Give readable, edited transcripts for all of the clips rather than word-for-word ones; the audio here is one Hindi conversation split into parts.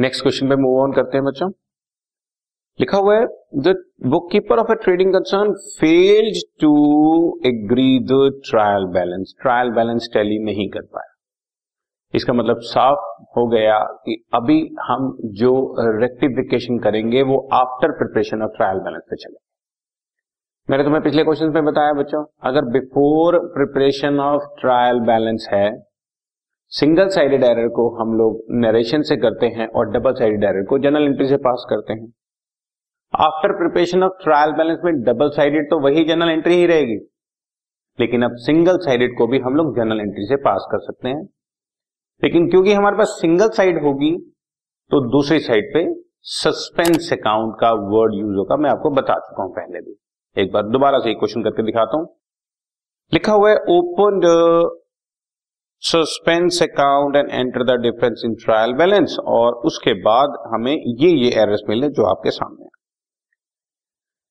नेक्स्ट क्वेश्चन पे मूव ऑन करते हैं बच्चों। लिखा हुआ है the bookkeeper of a trading concern failed to agree the trial balance tally नहीं कर पाया। इसका मतलब साफ हो गया कि अभी हम जो रेक्टिफिकेशन करेंगे वो after preparation of trial balance पे चलेगा। मैंने तुम्हें पिछले क्वेश्चन में बताया बच्चों, अगर before preparation of trial balance है, सिंगल साइडेड एरर को हम लोग नरेशन से करते हैं और डबल साइडेड एरर को जनरल एंट्री से पास करते हैं। After preparation of trial balance में डबल साइडेड तो वही जनरल एंट्री ही रहेगी, लेकिन अब सिंगल साइडेड को भी हम लोग जनरल एंट्री से पास कर सकते हैं। लेकिन क्योंकि हमारे पास सिंगल साइड होगी तो दूसरी साइड पे सस्पेंस अकाउंट का वर्ड यूज होगा। मैं आपको बता चुका हूं पहले भी, एक बार दोबारा से क्वेश्चन करके दिखाता हूं। लिखा हुआ है open suspense account and enter the difference in trial balance, और उसके बाद हमें ये एरर्स मिले जो आपके सामने हैं।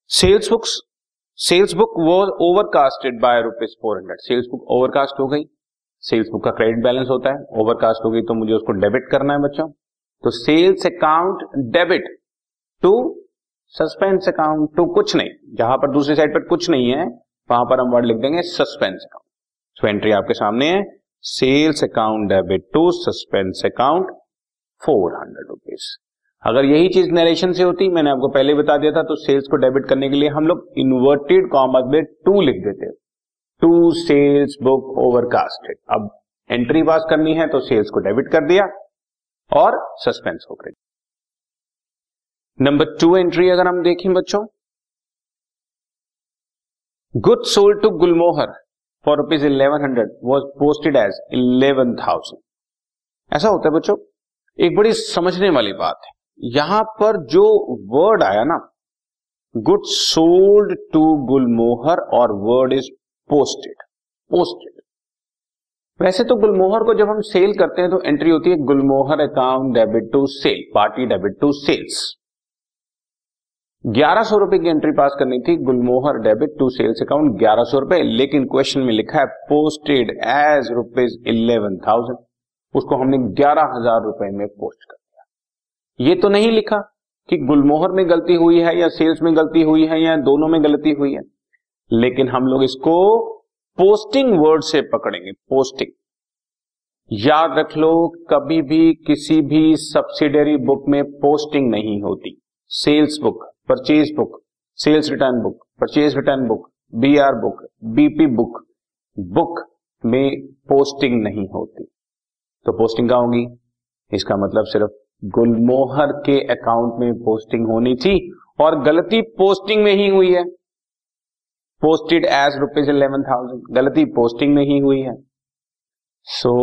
Sales book was overcasted by rupees 400। Sales book overcast हो गई, सेल्स बुक का क्रेडिट बैलेंस होता है, ओवरकास्ट हो गई तो मुझे उसको डेबिट करना है बच्चों। तो sales account debit to suspense account to कुछ नहीं, जहां पर दूसरी साइड पर कुछ नहीं है वहां पर हम वर्ड लिख देंगे सस्पेंस अकाउंट। तो एंट्री आपके सामने है sales account debit to suspense account 400 rupees. अगर यही चीज नरेशन से होती, मैंने आपको पहले बता दिया था, तो सेल्स को डेबिट करने के लिए हम लोग इन्वर्टेड कॉमर्स में टू लिख देते, टू सेल्स बुक ओवरकास्टेड। अब एंट्री पास करनी है तो सेल्स को डेबिट कर दिया और सस्पेंस को क्रेडिट। नंबर 2 एंट्री अगर हम देखें बच्चों, goods sold to Gulmohar for rupees 1100 was posted as 11,000। ऐसा होता है बच्चों। एक बड़ी समझने वाली बात है, यहां पर जो वर्ड आया ना गुड्स सोल्ड टू गुलमोहर और वर्ड इज पोस्टेड। वैसे तो गुलमोहर को जब हम सेल करते हैं तो एंट्री होती है Gulmohar account debit to sale, party debit to sales. 1100 रुपए की एंट्री पास करनी थी Gulmohar debit to sales account 1100 रुपए, लेकिन क्वेश्चन में लिखा है पोस्टेड एज रुपीज 11,000, उसको हमने 11,000 रुपए में पोस्ट कर दिया। ये तो नहीं लिखा कि गुलमोहर में गलती हुई है या सेल्स में गलती हुई है या दोनों में गलती हुई है, लेकिन हम लोग इसको पोस्टिंग वर्ड से पकड़ेंगे। पोस्टिंग याद रख लो, कभी भी किसी भी सब्सिडरी बुक में पोस्टिंग नहीं होती। Sales book, purchase book, sales return book, purchase return book, BR book, BP book, book में पोस्टिंग नहीं होती। तो पोस्टिंग कहां होगी? इसका मतलब सिर्फ गुलमोहर के अकाउंट में पोस्टिंग होनी थी और गलती पोस्टिंग में ही हुई है। पोस्टेड एज रुपीज 11,000, गलती पोस्टिंग में ही हुई है। सो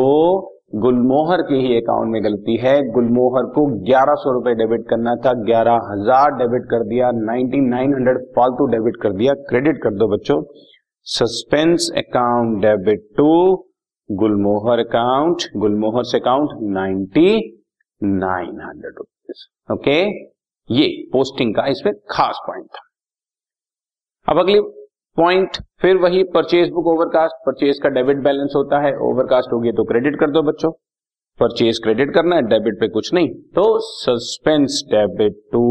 गुलमोहर के ही अकाउंट में गलती है। गुलमोहर को 1100 रुपए डेबिट करना था, 11,000 डेबिट कर दिया, 9,900 फालतू डेबिट कर दिया। क्रेडिट कर दो बच्चों, suspense account debit to Gulmohar account, Gulmohar से अकाउंट 9,900 रुपीज। ओके, ये पोस्टिंग का इसमें खास पॉइंट था। अब अगली पॉइंट फिर वही परचेज बुक ओवरकास्ट, परचेज का डेबिट बैलेंस होता है, ओवरकास्ट हो गया तो क्रेडिट कर दो बच्चों। परचेज क्रेडिट करना है, डेबिट पे कुछ नहीं, तो suspense debit to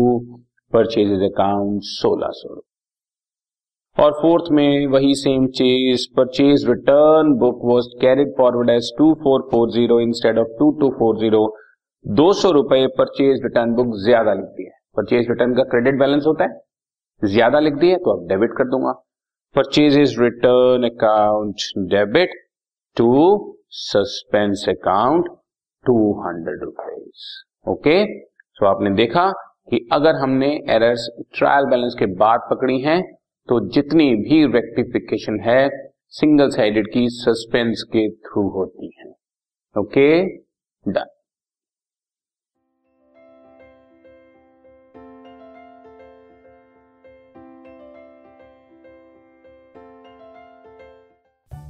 purchase account 1,600। और फोर्थ में वही सेम चीज, purchase return book was carried forward as 2440 instead of 2240। 200 रुपए परचेज रिटर्न बुक ज्यादा लिख दी है। परचेज रिटर्न का क्रेडिट बैलेंस होता है, ज्यादा लिख दी है तो अब डेबिट कर दूंगा। Purchases return account debit to suspense account 200 rupees. Okay, so आपने देखा कि अगर हमने एरर्स ट्रायल बैलेंस के बाद पकड़ी हैं तो जितनी भी रेक्टिफिकेशन है सिंगल साइडेड की सस्पेंस के थ्रू होती है। Okay, done.